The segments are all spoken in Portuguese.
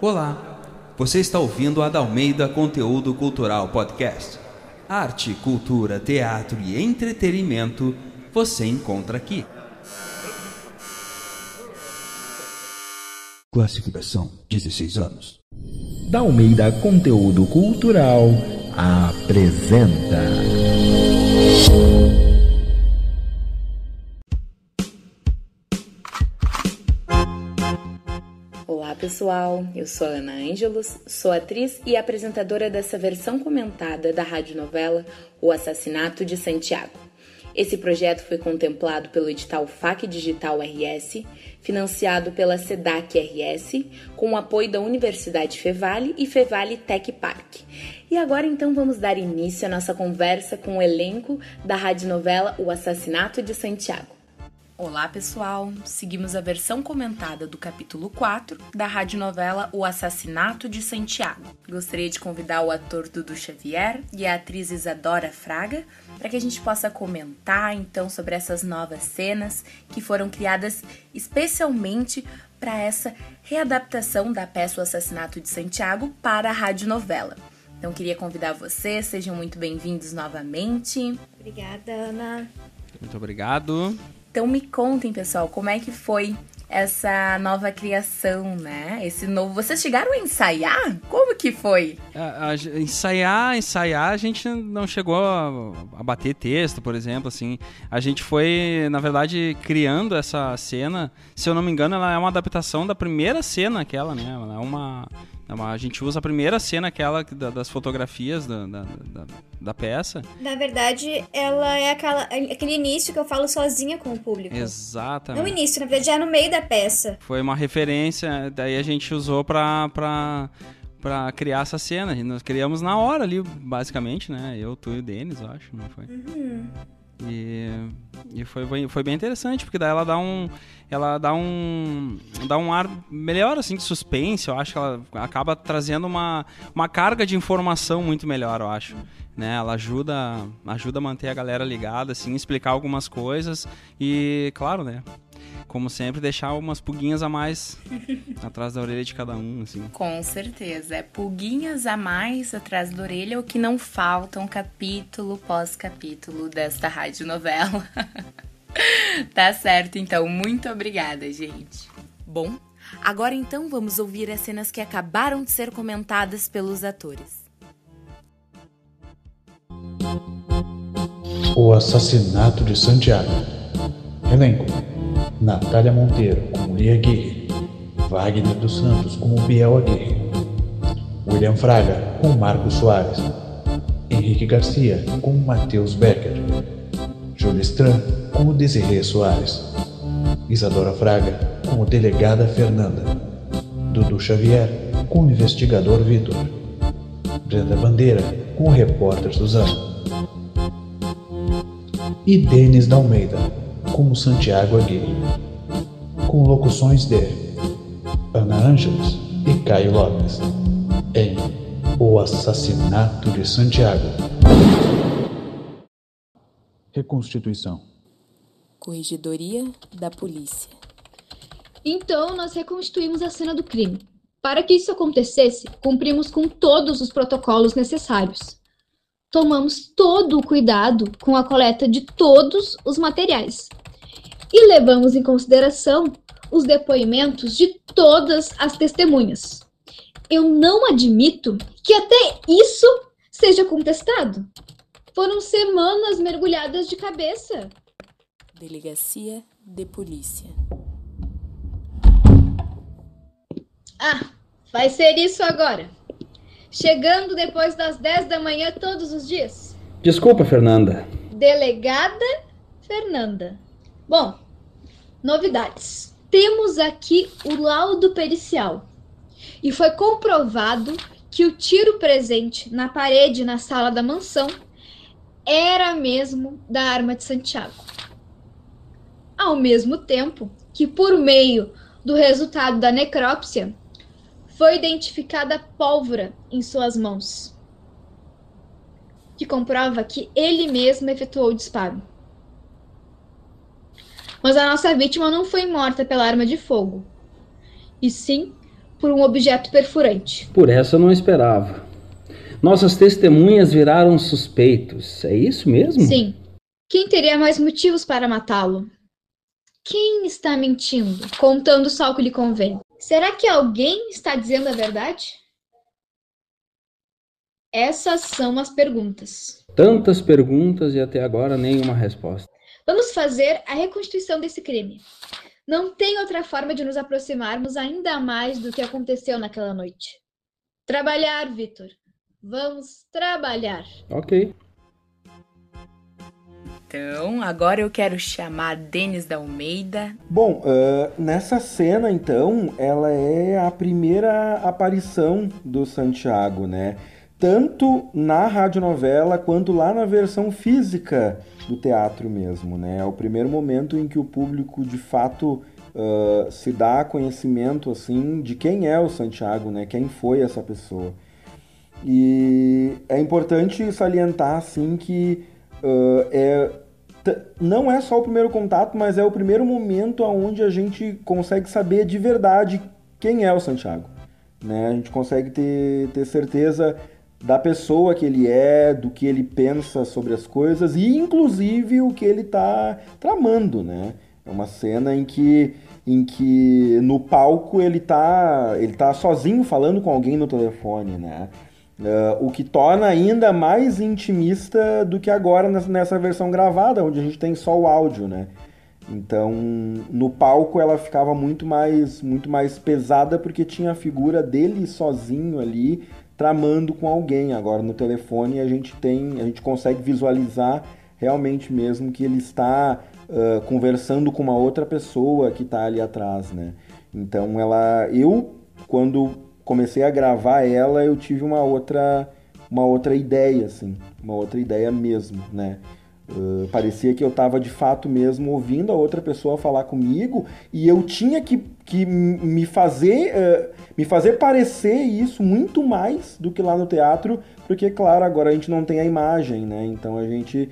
Olá, você está ouvindo a Dalmeida Conteúdo Cultural Podcast. Arte, cultura, teatro e entretenimento você encontra aqui. Classificação 16 anos. Dalmeida Conteúdo Cultural apresenta. Olá pessoal, eu sou a Ana Ângelos, sou atriz e apresentadora dessa versão comentada da radionovela O Assassinato de Santiago. Esse projeto foi contemplado pelo edital FAC Digital RS, financiado pela SEDAC RS, com o apoio da Universidade Fevale e Fevale Tech Park. E agora então vamos dar início à nossa conversa com o elenco da radionovela O Assassinato de Santiago. Olá pessoal, seguimos a versão comentada do capítulo 4 da radionovela O Assassinato de Santiago. Gostaria de convidar o ator Dudu Xavier e a atriz Isadora Fraga para que a gente possa comentar então sobre essas novas cenas que foram criadas especialmente para essa readaptação da peça O Assassinato de Santiago para a radionovela. Então queria convidar vocês, sejam muito bem-vindos novamente. Obrigada, Ana. Muito obrigado. Então me contem, pessoal, como é que foi essa nova criação, né? Esse novo... Vocês chegaram a ensaiar? Como que foi? Ensaiar, a gente não chegou a bater texto, por exemplo, assim. A gente foi, na verdade, criando essa cena. Se eu não me engano, ela é uma adaptação da primeira cena aquela, né? Ela é uma... A gente usa a primeira cena, aquela das fotografias da peça. Na verdade, ela é aquele início que eu falo sozinha com o público. Exatamente. No início, na verdade, já é no meio da peça. Foi uma referência, daí a gente usou pra criar essa cena. Nós criamos na hora ali, basicamente, né? Eu, tu e o Denis, eu acho, não foi? Uhum. E foi bem interessante, porque daí ela dá um ar melhor, assim, de suspense. Eu acho que ela acaba trazendo uma carga de informação muito melhor, eu acho, né? Ela ajuda a manter a galera ligada, assim, explicar algumas coisas e, claro, né, como sempre, deixar umas pulguinhas a mais atrás da orelha de cada um, assim. Com certeza, é pulguinhas a mais atrás da orelha, o que não faltam capítulo pós capítulo desta radionovela. Tá certo, então, muito obrigada, gente. Bom, agora então vamos ouvir as cenas que acabaram de ser comentadas pelos atores. O Assassinato de Santiago. Elenco: Natália Monteiro como Lia Gui, Wagner dos Santos como Biel Aguirre, William Fraga como Marcos Soares, Henrique Garcia como Matheus Becker, Júlia Stran como Desirê Soares, Isadora Fraga como Delegada Fernanda, Dudu Xavier como Investigador Vitor, Brenda Bandeira como Repórter Suzana e Denis D'Almeida como Santiago Aguirre, com locuções de Ana Ângelos e Caio Lopes, em O Assassinato de Santiago. Reconstituição. Corregedoria da Polícia. Então, nós reconstituímos a cena do crime. Para que isso acontecesse, cumprimos com todos os protocolos necessários. Tomamos todo o cuidado com a coleta de todos os materiais. E levamos em consideração os depoimentos de todas as testemunhas. Eu não admito que até isso seja contestado. Foram semanas mergulhadas de cabeça. Delegacia de Polícia. Ah, vai ser isso agora. Chegando depois das 10 da manhã todos os dias. Desculpa, Fernanda. Delegada Fernanda. Bom, novidades. Temos aqui o laudo pericial. E foi comprovado que o tiro presente na parede na sala da mansão era mesmo da arma de Santiago. Ao mesmo tempo que, por meio do resultado da necrópsia, foi identificada pólvora em suas mãos, que comprova que ele mesmo efetuou o disparo. Mas a nossa vítima não foi morta pela arma de fogo. e sim por um objeto perfurante. Por essa eu não esperava. Nossas testemunhas viraram suspeitos, é isso mesmo? Sim. Quem teria mais motivos para matá-lo? Quem está mentindo, contando só o que lhe convém? Será que alguém está dizendo a verdade? Essas são as perguntas. Tantas perguntas e até agora nenhuma resposta. Vamos fazer a reconstituição desse crime. Não tem outra forma de nos aproximarmos ainda mais do que aconteceu naquela noite. Trabalhar, Vitor. Vamos trabalhar. Ok. Então, agora eu quero chamar Denis D'Almeida. Bom, nessa cena, então, ela é a primeira aparição do Santiago, né? Tanto na radionovela quanto lá na versão física do teatro mesmo, né? É o primeiro momento em que o público, de fato, se dá conhecimento, assim, de quem é o Santiago, né? Quem foi essa pessoa. E é importante salientar, assim, que não é só o primeiro contato, mas é o primeiro momento onde a gente consegue saber de verdade quem é o Santiago, né? A gente consegue ter certeza da pessoa que ele é, do que ele pensa sobre as coisas e, inclusive, o que ele está tramando, né? É uma cena em que no palco ele tá sozinho falando com alguém no telefone, né? O que torna ainda mais intimista do que agora nessa versão gravada, onde a gente tem só o áudio, né? Então, no palco ela ficava muito mais pesada porque tinha a figura dele sozinho ali tramando com alguém. Agora no telefone a gente consegue visualizar realmente mesmo que ele está conversando com uma outra pessoa que está ali atrás, né? Então eu quando comecei a gravar ela, eu tive uma outra ideia, assim, uma outra ideia mesmo, né? Parecia que eu estava de fato mesmo ouvindo a outra pessoa falar comigo e eu tinha que me fazer parecer isso muito mais do que lá no teatro, porque claro, agora a gente não tem a imagem, né? Então a gente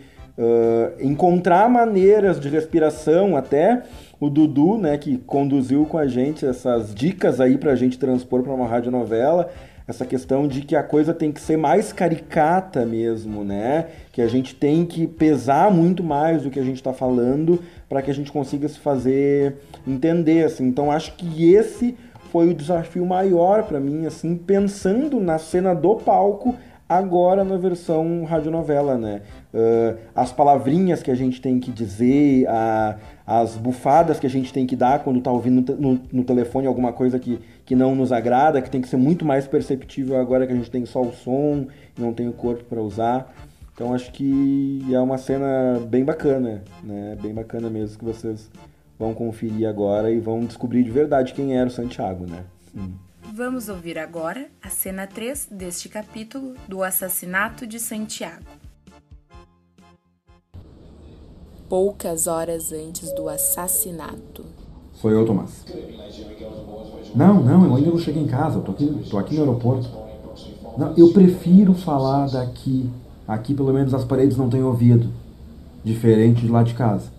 encontrar maneiras de respiração, até o Dudu, né, que conduziu com a gente essas dicas aí pra gente transpor pra uma radionovela, essa questão de que a coisa tem que ser mais caricata mesmo, né, que a gente tem que pesar muito mais do que a gente tá falando para que a gente consiga se fazer entender, assim. Então acho que esse foi o desafio maior pra mim, assim, pensando na cena do palco agora na versão radionovela, né? As palavrinhas que a gente tem que dizer, as bufadas que a gente tem que dar quando tá ouvindo no telefone alguma coisa que não nos agrada, que tem que ser muito mais perceptível agora que a gente tem só o som, não tem o corpo para usar. Então acho que é uma cena bem bacana, né? Bem bacana mesmo, que vocês vão conferir agora e vão descobrir de verdade quem era o Santiago, né? Vamos ouvir agora a cena 3 deste capítulo do assassinato de Santiago. Poucas horas antes do assassinato. Sou eu, Tomás. Não, eu ainda não cheguei em casa, eu tô aqui no aeroporto. Não, eu prefiro falar daqui. Aqui pelo menos as paredes não têm ouvido. Diferente de lá de casa.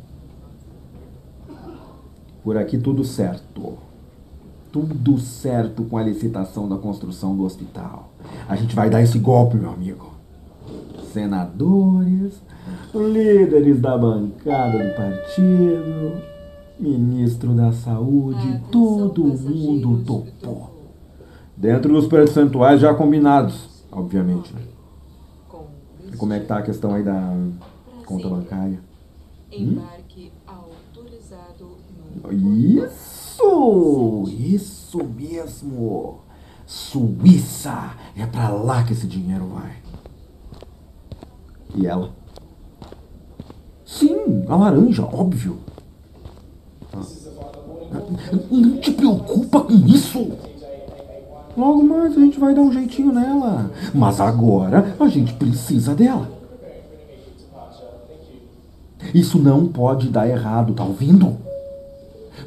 Por aqui tudo certo. Tudo certo com a licitação da construção do hospital. A gente vai dar esse golpe, meu amigo. Senadores, líderes da bancada do partido, ministro da saúde, todo mundo topou. Dentro dos percentuais já combinados, obviamente. E como é que tá a questão aí da conta bancária? Embarque autorizado no... Isso mesmo! Suíça! É pra lá que esse dinheiro vai. E ela? Sim, a laranja, óbvio. Não te preocupa com isso! Logo mais a gente vai dar um jeitinho nela. Mas agora a gente precisa dela. Isso não pode dar errado, tá ouvindo?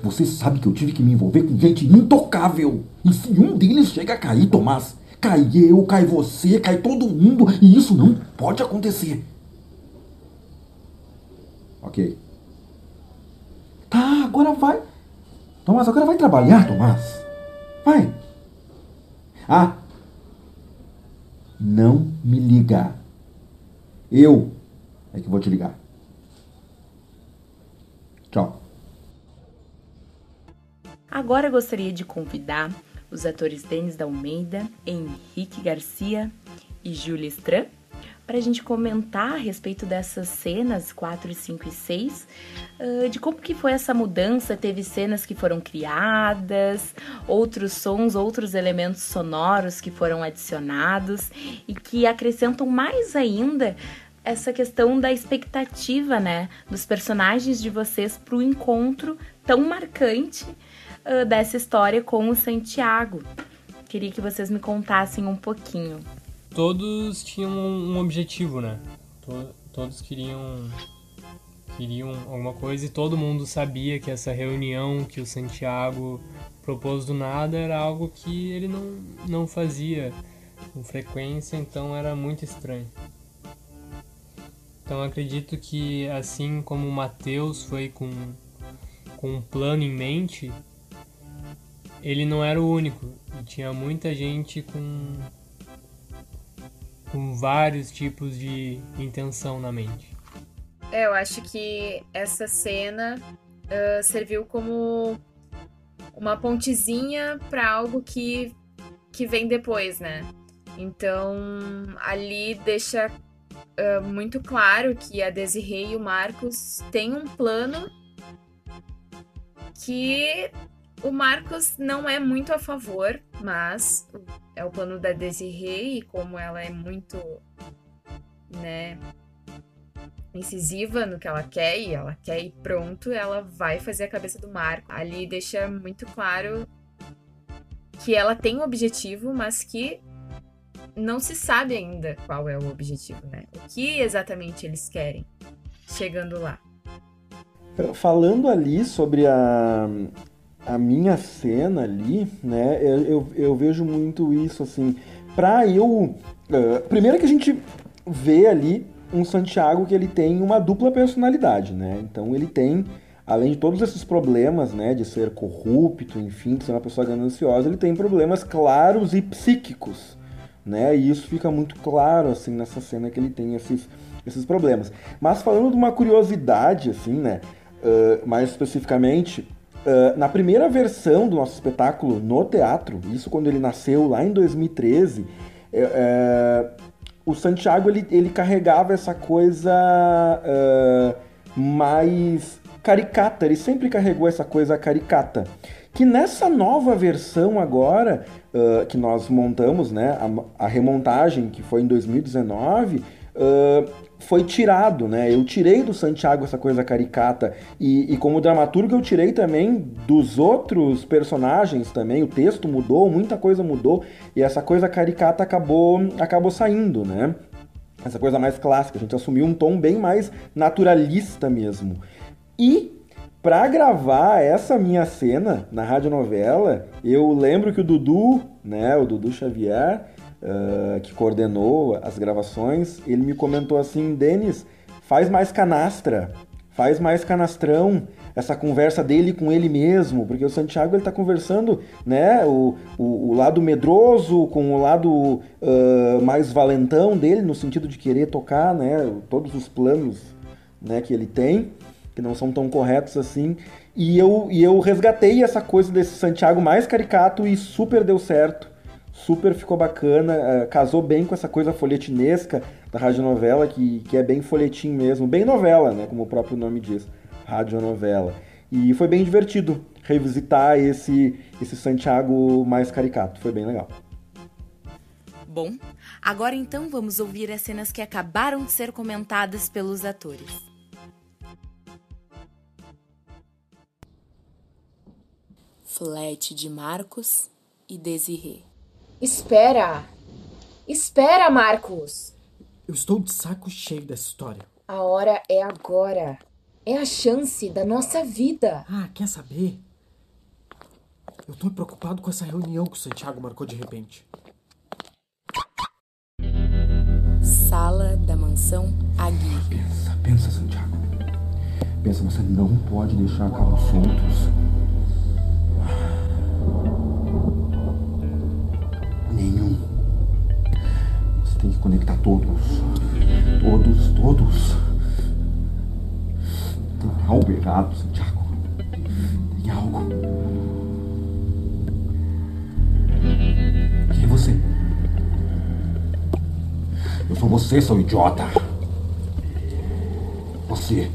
Você sabe que eu tive que me envolver com gente intocável. E se um deles chega a cair, Tomás, cai eu, cai você, cai todo mundo. E isso não pode acontecer. Ok. Tá, agora vai. Tomás, agora vai trabalhar, Tomás. Vai. Ah, não me liga. Eu é que vou te ligar. Tchau. Agora gostaria de convidar os atores Denis D'Almeida, Henrique Garcia e Júlia Stran para a gente comentar a respeito dessas cenas 4, 5 e 6, de como que foi essa mudança, teve cenas que foram criadas, outros sons, outros elementos sonoros que foram adicionados e que acrescentam mais ainda essa questão da expectativa, né, dos personagens de vocês para o encontro tão marcante dessa história com o Santiago. Queria que vocês me contassem um pouquinho. Todos tinham um objetivo, né? Todos queriam alguma coisa e todo mundo sabia que essa reunião que o Santiago propôs do nada era algo que ele não fazia com frequência, então era muito estranho. Então acredito que assim como o Matheus foi com um plano em mente, ele não era o único e tinha muita gente com vários tipos de intenção na mente. Eu acho que essa cena serviu como uma pontezinha para algo que vem depois, né? Então, ali deixa muito claro que a Desirê e o Marcos têm um plano que o Marcos não é muito a favor, mas é o plano da Desirê e como ela é muito, né, incisiva no que ela quer e pronto, ela vai fazer a cabeça do Marco. Ali deixa muito claro que ela tem um objetivo, mas que não se sabe ainda qual é o objetivo, né? O que exatamente eles querem chegando lá. Falando ali sobre a minha cena ali, né, eu vejo muito isso, assim, pra eu... primeiro que a gente vê ali um Santiago que ele tem uma dupla personalidade, né, então ele tem, além de todos esses problemas, né, de ser corrupto, enfim, de ser uma pessoa gananciosa, ele tem problemas claros e psíquicos, né, e isso fica muito claro, assim, nessa cena que ele tem esses problemas. Mas falando de uma curiosidade, assim, né, mais especificamente... na primeira versão do nosso espetáculo no teatro, isso quando ele nasceu lá em 2013, o Santiago ele carregava essa coisa mais caricata, ele sempre carregou essa coisa caricata, que nessa nova versão agora, que nós montamos, né, a remontagem que foi em 2019, foi tirado, né? Eu tirei do Santiago essa coisa caricata e como dramaturgo eu tirei também dos outros personagens também, o texto mudou, muita coisa mudou e essa coisa caricata acabou saindo, né? Essa coisa mais clássica, a gente assumiu um tom bem mais naturalista mesmo. E pra gravar essa minha cena na radionovela, eu lembro que o Dudu, né, o Dudu Xavier, que coordenou as gravações, ele me comentou assim: Denis, faz mais canastra, faz mais canastrão, essa conversa dele com ele mesmo, porque o Santiago ele tá conversando, né, o lado medroso com o lado mais valentão dele, no sentido de querer tocar, né, todos os planos, né, que ele tem, que não são tão corretos assim, e eu resgatei essa coisa desse Santiago mais caricato e super deu certo. Super ficou bacana, casou bem com essa coisa folhetinesca da radionovela, que é bem folhetim mesmo, bem novela, né, como o próprio nome diz, radionovela. E foi bem divertido revisitar esse Santiago mais caricato, foi bem legal. Bom, agora então vamos ouvir as cenas que acabaram de ser comentadas pelos atores. Flerte de Marcos e Desirê. Espera! Espera, Marcos! Eu estou de saco cheio dessa história. A hora é agora. É a chance da nossa vida. Ah, quer saber? Eu tô preocupado com essa reunião que o Santiago marcou de repente. Sala da mansão Aguirre. Pensa, Santiago. Pensa, você não pode deixar cabos soltos. conectar todos. Todos. Tem algo errado, Santiago. Tem algo. Quem é você? Eu sou você, seu idiota. Você.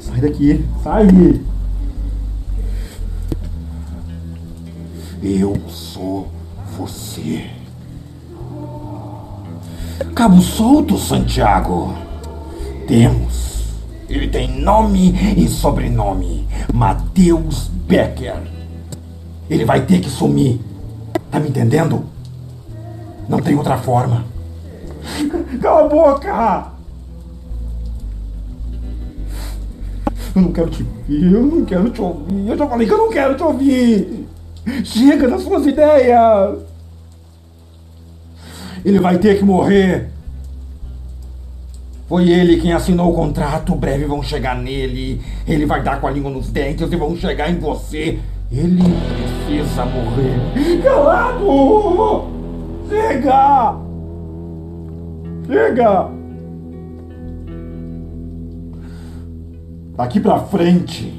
Sai daqui. Sai! Eu sou você. Cabo solto, Santiago. Temos. Ele tem nome e sobrenome. Matheus Becker. Ele vai ter que sumir. Tá me entendendo? Não tem outra forma. Cala a boca! Eu não quero te ver, eu não quero te ouvir. Eu já falei que eu não quero te ouvir. Chega das suas ideias! Ele vai ter que morrer! Foi ele quem assinou o contrato, breve vão chegar nele. Ele vai dar com a língua nos dentes e vão chegar em você. Ele precisa morrer. Calado! Chega! Chega! Daqui pra frente,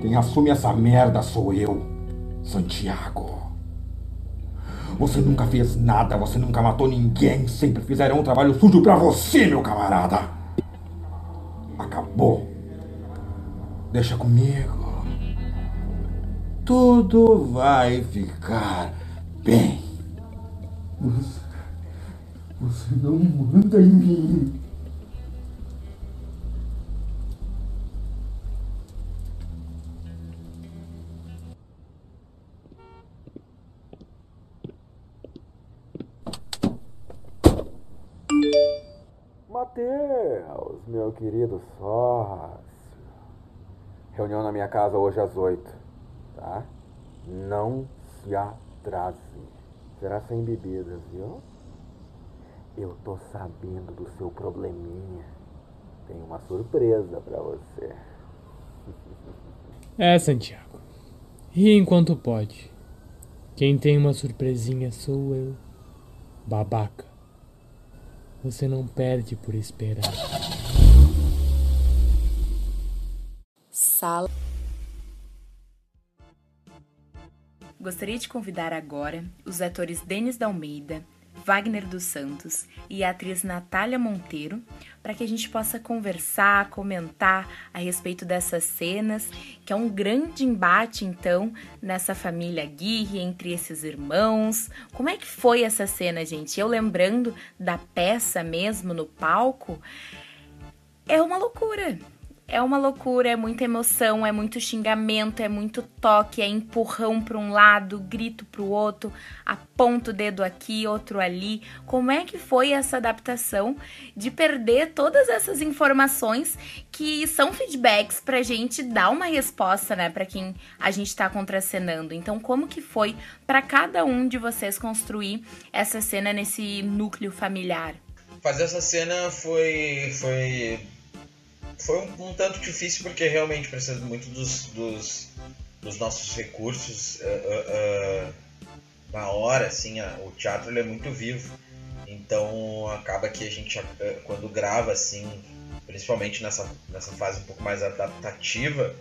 quem assume essa merda sou eu. Santiago, você nunca fez nada, você nunca matou ninguém, sempre fizeram um trabalho sujo pra você, meu camarada. Acabou. Deixa comigo. Tudo vai ficar bem. Você não manda em mim. Matheus, meu querido sócio. Reunião na minha casa hoje às 8, tá? Não se atrase. Será sem bebidas, viu? Eu tô sabendo do seu probleminha. Tenho uma surpresa pra você. É, Santiago. Ri enquanto pode. Quem tem uma surpresinha sou eu. Babaca. Você não perde por esperar. Sala. Gostaria de convidar agora os atores Denis D'Almeida, Wagner dos Santos e a atriz Natália Monteiro para que a gente possa conversar, comentar a respeito dessas cenas, que é um grande embate, então, nessa família Aguirre, entre esses irmãos. Como é que foi essa cena, gente? Eu lembrando da peça mesmo no palco, é uma loucura. É uma loucura, é muita emoção, é muito xingamento, é muito toque, é empurrão para um lado, grito para o outro, aponta o dedo aqui, outro ali. Como é que foi essa adaptação de perder todas essas informações que são feedbacks para a gente dar uma resposta, né, para quem a gente está contracenando? Então, como que foi para cada um de vocês construir essa cena nesse núcleo familiar? Fazer essa cena foi um tanto difícil, porque realmente precisa muito dos nossos recursos na hora, assim, o teatro ele é muito vivo, então acaba que a gente, quando grava, assim, principalmente nessa fase um pouco mais adaptativa,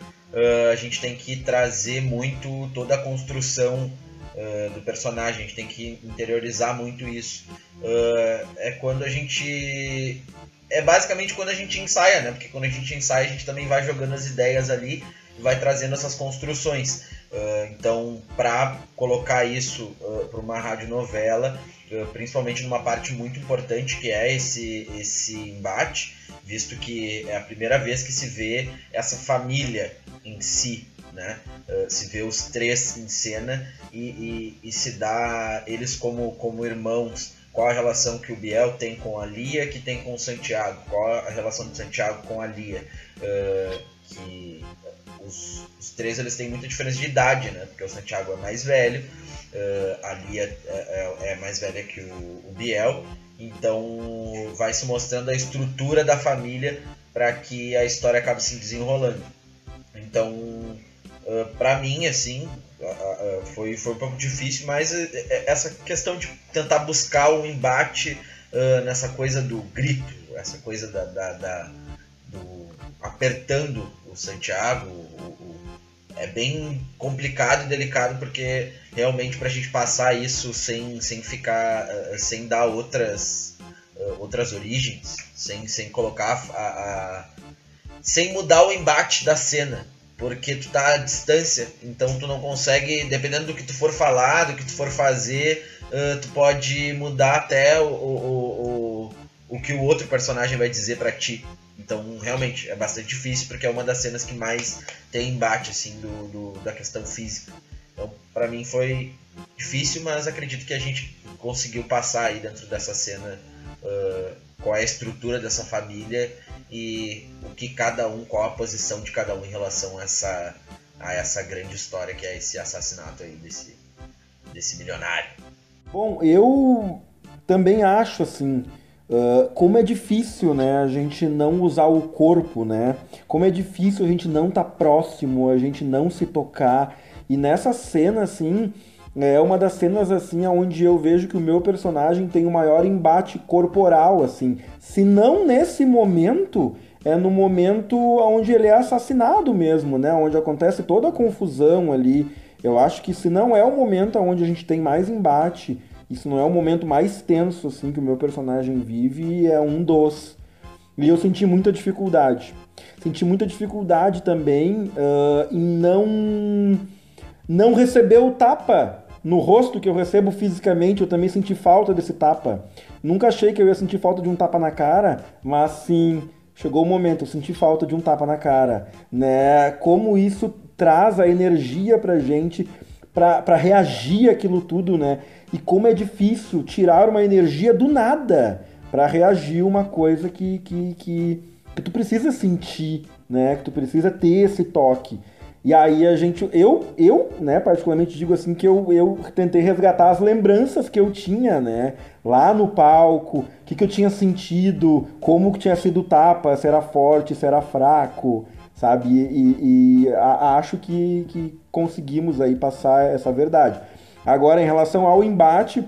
a gente tem que trazer muito toda a construção do personagem, a gente tem que interiorizar muito isso. É quando a gente... É basicamente quando a gente ensaia, né? Porque quando a gente ensaia, a gente também vai jogando as ideias ali e vai trazendo essas construções. Então, para colocar isso para uma radionovela, principalmente numa parte muito importante que é esse embate, visto que é a primeira vez que se vê essa família em si, né? Se vê os três em cena e se dá eles como irmãos. Qual a relação que o Biel tem com a Lia, que tem com o Santiago? Qual a relação do Santiago com a Lia? Que os três eles têm muita diferença de idade, né? Porque o Santiago é mais velho, a Lia é mais velha que o Biel. Então vai se mostrando a estrutura da família para que a história acabe se desenrolando. Então Pra mim, assim, foi um pouco difícil, mas essa questão de tentar buscar o embate nessa coisa do grito, essa coisa do apertando o Santiago, é bem complicado e delicado, porque realmente pra gente passar isso sem ficar, sem dar outras origens, sem colocar sem mudar o embate da cena, porque tu tá à distância, então tu não consegue, dependendo do que tu for falar, do que tu for fazer, tu pode mudar até o que o outro personagem vai dizer pra ti. Então realmente é bastante difícil, porque é uma das cenas que mais tem embate assim, da questão física. Então pra mim foi difícil, mas acredito que a gente conseguiu passar aí dentro dessa cena qual é a estrutura dessa família e o que cada um, qual a posição de cada um em relação a essa grande história que é esse assassinato aí desse milionário. Bom, eu também acho assim, como é difícil, né, a gente não usar o corpo, né? Como é difícil a gente não estar próximo, a gente não se tocar. E nessa cena, assim, é uma das cenas assim onde eu vejo que o meu personagem tem o maior embate corporal, assim. Se não nesse momento, é no momento onde ele é assassinado mesmo, né? Onde acontece toda a confusão ali. Eu acho que se não é o momento onde a gente tem mais embate, isso não é o momento mais tenso assim que o meu personagem vive, é um dos. E eu senti muita dificuldade. Senti muita dificuldade também em não receber o tapa no rosto que eu recebo fisicamente. Eu também senti falta desse tapa. Nunca achei que eu ia sentir falta de um tapa na cara, mas sim, chegou o momento, eu senti falta de um tapa na cara, né? Como isso traz a energia pra gente, pra reagir àquilo tudo, né? E como é difícil tirar uma energia do nada pra reagir uma coisa que tu precisa sentir, né? Que tu precisa ter esse toque. E aí a gente, eu né, particularmente digo assim que eu tentei resgatar as lembranças que eu tinha, né, lá no palco, o que eu tinha sentido, como que tinha sido o tapa, se era forte, se era fraco, sabe, e acho que conseguimos aí passar essa verdade. Agora, em relação ao embate,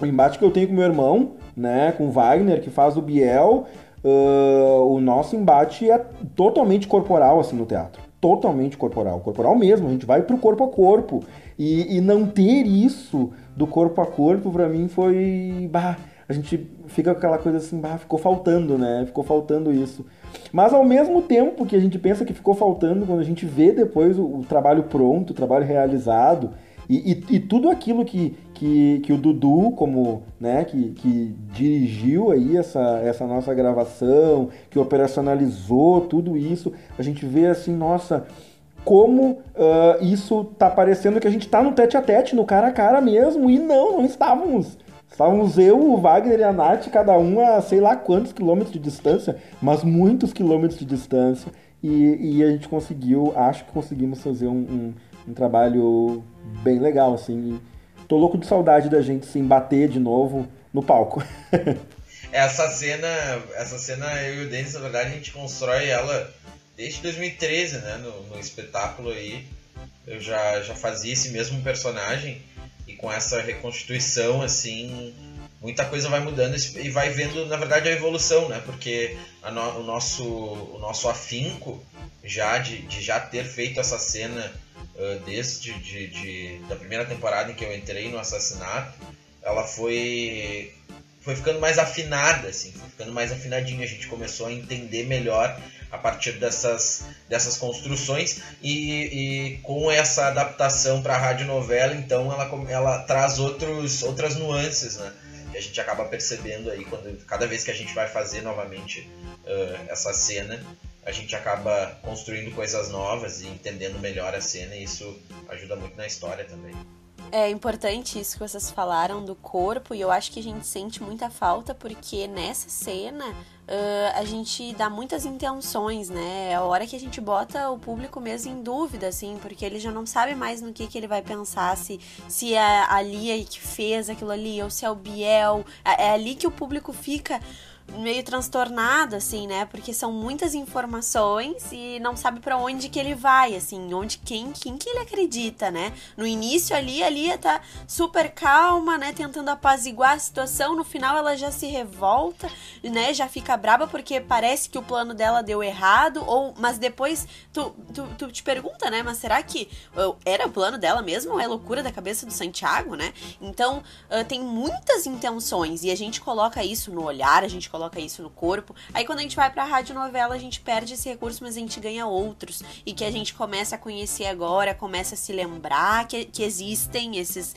o embate que eu tenho com meu irmão, né, com o Wagner, que faz o Biel, o nosso embate é totalmente corporal, assim, no teatro. Totalmente corporal mesmo, a gente vai pro corpo a corpo, e não ter isso do corpo a corpo pra mim foi, a gente fica com aquela coisa assim, ficou faltando, né, ficou faltando isso, mas ao mesmo tempo que a gente pensa que ficou faltando, quando a gente vê depois o trabalho pronto, o trabalho realizado, e tudo aquilo que o Dudu, como, né, que dirigiu aí essa nossa gravação, que operacionalizou tudo isso, a gente vê assim, nossa, como isso tá parecendo que a gente tá no tete-a-tete, no cara a cara mesmo, e não estávamos. Estávamos eu, o Wagner e a Nath, cada um a sei lá quantos quilômetros de distância, mas muitos quilômetros de distância, e a gente conseguiu, acho que conseguimos fazer um trabalho bem legal, assim. Tô louco de saudade da gente se embater de novo no palco. Essa cena, eu e o Denis, na verdade, a gente constrói ela desde 2013, né? No espetáculo aí, eu já fazia esse mesmo personagem, e com essa reconstituição, assim, muita coisa vai mudando e vai vendo, na verdade, a evolução, né? Porque o nosso afinco já de já ter feito essa cena desde da primeira temporada em que eu entrei no assassinato, ela foi ficando mais afinada, assim, foi ficando mais afinadinha. A gente começou a entender melhor a partir dessas construções, e com essa adaptação para a radionovela, então ela traz outras nuances, né? Que a gente acaba percebendo aí cada vez que a gente vai fazer novamente essa cena, a gente acaba construindo coisas novas e entendendo melhor a cena, e isso ajuda muito na história também. É importante isso que vocês falaram do corpo, e eu acho que a gente sente muita falta, porque nessa cena a gente dá muitas intenções, né? É a hora que a gente bota o público mesmo em dúvida, assim, porque ele já não sabe mais no que ele vai pensar, se é a Lia que fez aquilo ali, ou se é o Biel. É ali que o público fica meio transtornado, assim, né? Porque são muitas informações e não sabe pra onde que ele vai, assim, onde, quem que ele acredita, né? No início ali tá super calma, né? Tentando apaziguar a situação, no final ela já se revolta, né? Já fica braba porque parece que o plano dela deu errado, mas depois tu te pergunta, né? Mas será que era o plano dela mesmo ou é loucura da cabeça do Santiago, né? Então, tem muitas intenções e a gente coloca isso no olhar, a gente coloca isso no corpo. Aí quando a gente vai pra radionovela, a gente perde esse recurso, mas a gente ganha outros. E que a gente começa a conhecer agora, começa a se lembrar que existem esses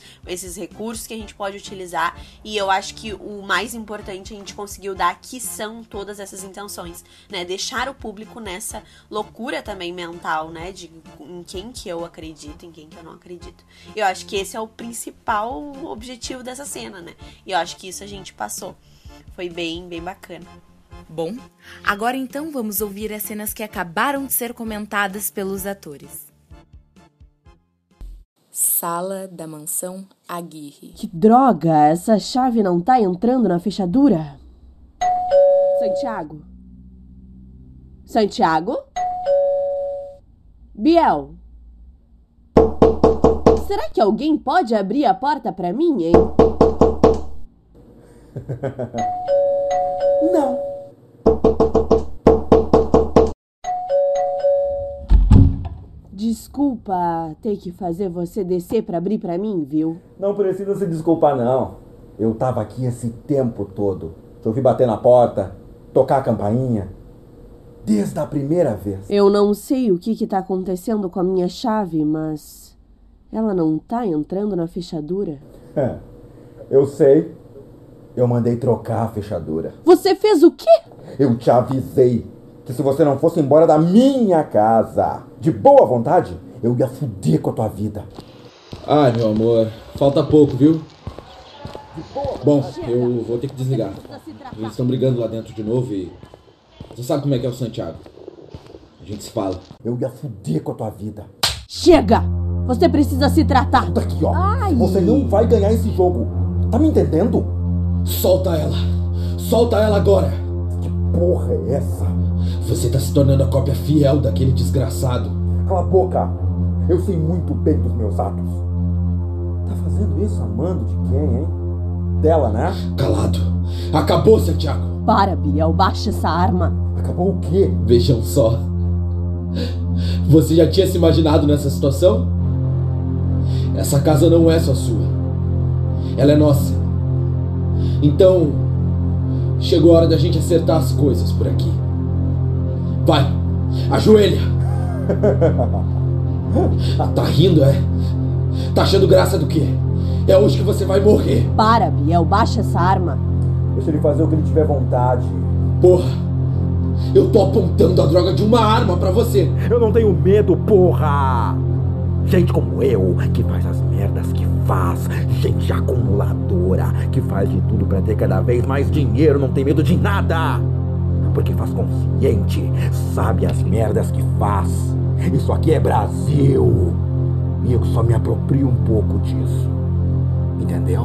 recursos que a gente pode utilizar. E eu acho que o mais importante a gente conseguiu dar que são todas essas intenções, né? Deixar o público nessa loucura também mental, né? De em quem que eu acredito, em quem que eu não acredito. Eu acho que esse é o principal objetivo dessa cena, né? E eu acho que isso a gente passou. Foi bem, bem bacana. Bom, agora então vamos ouvir as cenas que acabaram de ser comentadas pelos atores. Sala da mansão Aguirre. Que droga! Essa chave não tá entrando na fechadura? Santiago? Santiago? Biel? Será que alguém pode abrir a porta pra mim, hein? Não. Desculpa ter que fazer você descer pra abrir pra mim, viu? Não precisa se desculpar, não. Eu tava aqui esse tempo todo. Te ouvi bater na porta, tocar a campainha. Desde a primeira vez. Eu não sei o que tá acontecendo com a minha chave, mas... ela não tá entrando na fechadura. É, eu sei. Eu mandei trocar a fechadura. Você fez o quê? Eu te avisei que se você não fosse embora da minha casa, de boa vontade, eu ia fuder com a tua vida. Ai, meu amor, falta pouco, viu? Bom, eu vou ter que desligar. Eles estão brigando lá dentro de novo e... você sabe como é que é o Santiago. A gente se fala. Eu ia fuder com a tua vida. Chega! Você precisa se tratar. Puta aqui, ó. Ai. Você não vai ganhar esse jogo. Tá me entendendo? Solta ela! Solta ela agora! Que porra é essa? Você tá se tornando a cópia fiel daquele desgraçado. Cala a boca! Eu sei muito bem dos meus atos. Tá fazendo isso amando de quem, hein? Dela, né? Calado! Acabou, Santiago! Para, Biel, baixa essa arma! Acabou o quê? Vejam só! Você já tinha se imaginado nessa situação? Essa casa não é só sua. Ela é nossa. Então, chegou a hora da gente acertar as coisas por aqui. Vai, ajoelha! Tá rindo, é? Tá achando graça do quê? É hoje que você vai morrer. Para, Biel, baixa essa arma. Deixa ele fazer o que ele tiver vontade. Porra, eu tô apontando a droga de uma arma pra você. Eu não tenho medo, porra! Gente como eu, que faz as merdas que faz, gente acumuladora, que faz de tudo pra ter cada vez mais dinheiro, não tem medo de nada, porque faz consciente, sabe as merdas que faz. Isso aqui é Brasil, e eu só me aproprio um pouco disso, entendeu?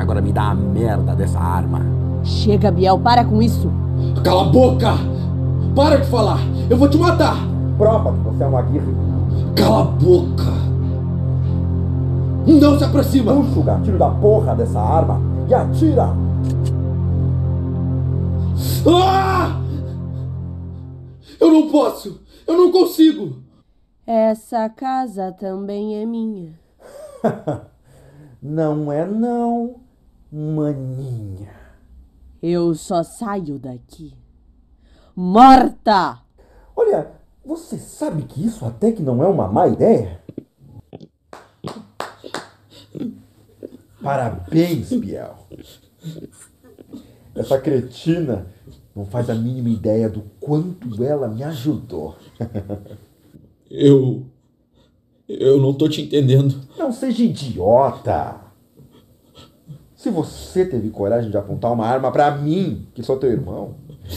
Agora me dá a merda dessa arma. Chega, Biel, para com isso. Cala a boca, para de falar, eu vou te matar. Prova que você é um Aguirre. Cala a boca! Não se aproxima! Puxa o gatilho da porra dessa arma e atira! Ah! Eu não posso! Eu não consigo! Essa casa também é minha. Não é não, maninha. Eu só saio daqui morta! Olha... você sabe que isso até que não é uma má ideia? Parabéns, Biel. Essa cretina não faz a mínima ideia do quanto ela me ajudou. Eu não tô te entendendo. Não seja idiota. Se você teve coragem de apontar uma arma pra mim, que sou teu irmão,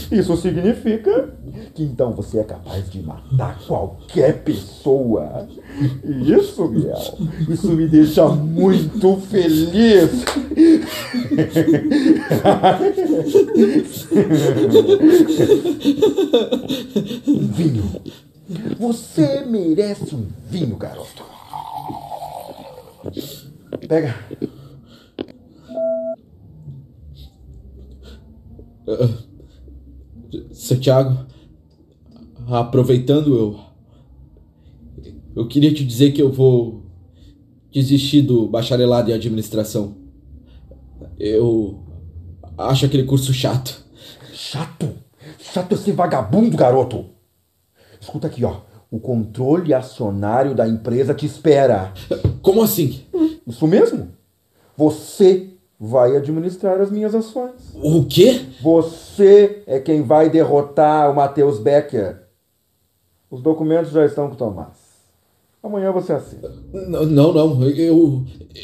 Isso significa que então você é capaz de matar qualquer pessoa. Isso, Biel, isso me deixa muito feliz. Um vinho. Você merece um vinho, garoto. Pega. Santiago, aproveitando, eu queria te dizer que eu vou desistir do bacharelado em administração. Eu acho aquele curso chato. Chato? Chato esse vagabundo, garoto! Escuta aqui, ó. O controle acionário da empresa te espera. Como assim? Isso mesmo. Você vai administrar as minhas ações. O quê? Você é quem vai derrotar o Matheus Becker. Os documentos já estão com o Tomás. Amanhã você assina. Não.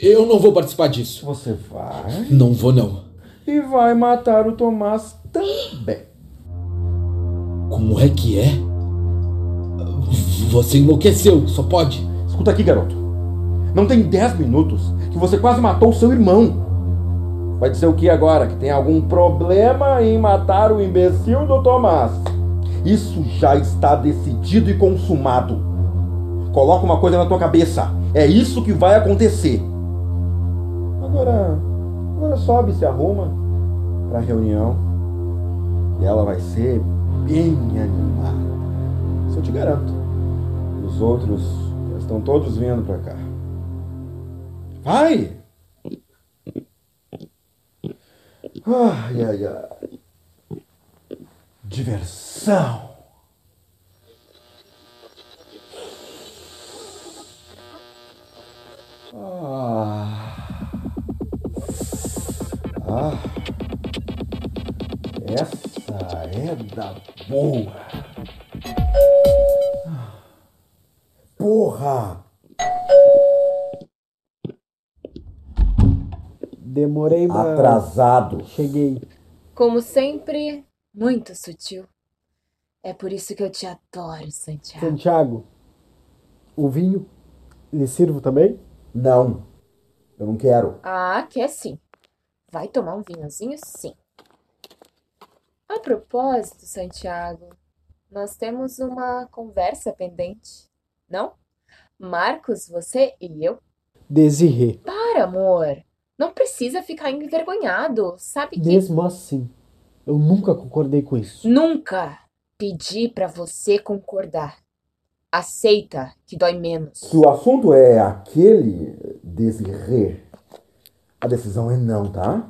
Eu não vou participar disso. Você vai? Não vou, não. E vai matar o Tomás também. Como é que é? Você enlouqueceu, só pode. Escuta aqui, garoto. Não tem 10 minutos que você quase matou o seu irmão. Vai dizer o que agora? Que tem algum problema em matar o imbecil do Tomás. Isso já está decidido e consumado. Coloca uma coisa na tua cabeça. É isso que vai acontecer. Agora sobe, se arruma pra reunião. E ela vai ser bem animada. Isso eu te garanto. Os outros já estão todos vindo pra cá. Vai! Ai, ai, ai. Diversão. Essa é da boa. Porra. Demorei, mas... Atrasado. Cheguei. Como sempre, muito sutil. É por isso que eu te adoro, Santiago. Santiago, o vinho lhe sirvo também? Não, eu não quero. Ah, quer sim. Vai tomar um vinhozinho, sim. A propósito, Santiago, nós temos uma conversa pendente, não? Marcos, você e eu? Desirê. Para, amor. Não precisa ficar envergonhado, sabe que... Mesmo assim, eu nunca concordei com isso. Nunca pedi pra você concordar. Aceita que dói menos. Se o assunto é aquele desirrer, a decisão é não, tá?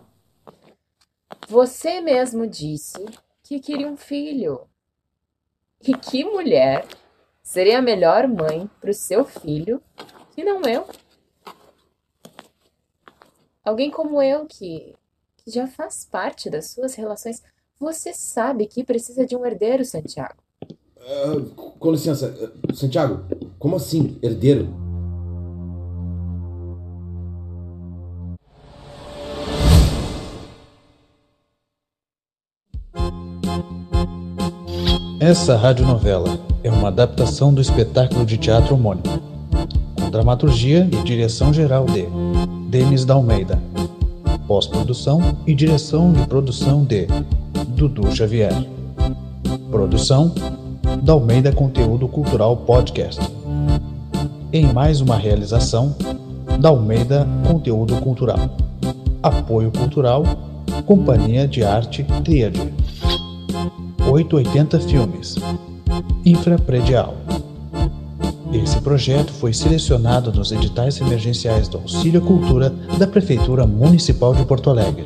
Você mesmo disse que queria um filho. E que mulher seria a melhor mãe pro seu filho que não eu? Alguém como eu, que já faz parte das suas relações. Você sabe que precisa de um herdeiro, Santiago. Com licença, Santiago, como assim, herdeiro? Essa radionovela é uma adaptação do espetáculo de teatro homônimo, com dramaturgia e direção geral de Denis D'Almeida, pós-produção e direção de produção de Dudu Xavier, produção Dalmeida Conteúdo Cultural Podcast, em mais uma realização Dalmeida Conteúdo Cultural, apoio cultural Companhia de Arte Tríade, 880 Filmes, Infrapredial. Esse projeto foi selecionado nos editais emergenciais do Auxílio Cultura da Prefeitura Municipal de Porto Alegre.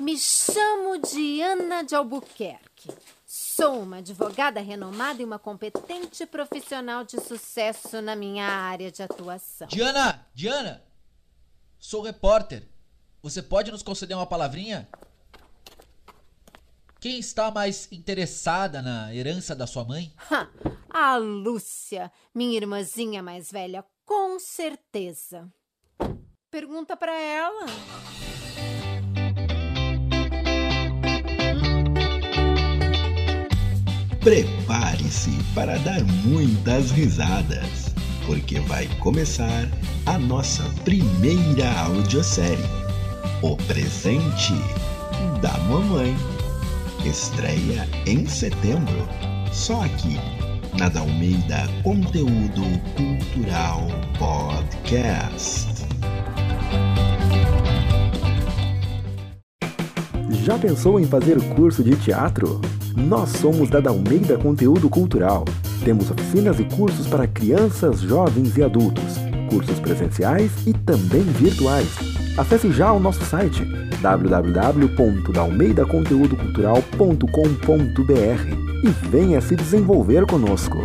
Me chamo Diana de Albuquerque. Sou uma advogada renomada e uma competente profissional de sucesso na minha área de atuação. Diana! Sou repórter. Você pode nos conceder uma palavrinha? Quem está mais interessada na herança da sua mãe? A Lúcia, minha irmãzinha mais velha, com certeza. Pergunta pra ela. Prepare-se para dar muitas risadas, porque vai começar a nossa primeira audiosérie, O Presente da Mamãe. Estreia em setembro, só aqui, na Dalmeida Conteúdo Cultural Podcast. Já pensou em fazer curso de teatro? Nós somos da Dalmeida Conteúdo Cultural. Temos oficinas e cursos para crianças, jovens e adultos, cursos presenciais e também virtuais. Acesse já o nosso site www.dalmeidaconteudocultural.com.br e venha se desenvolver conosco.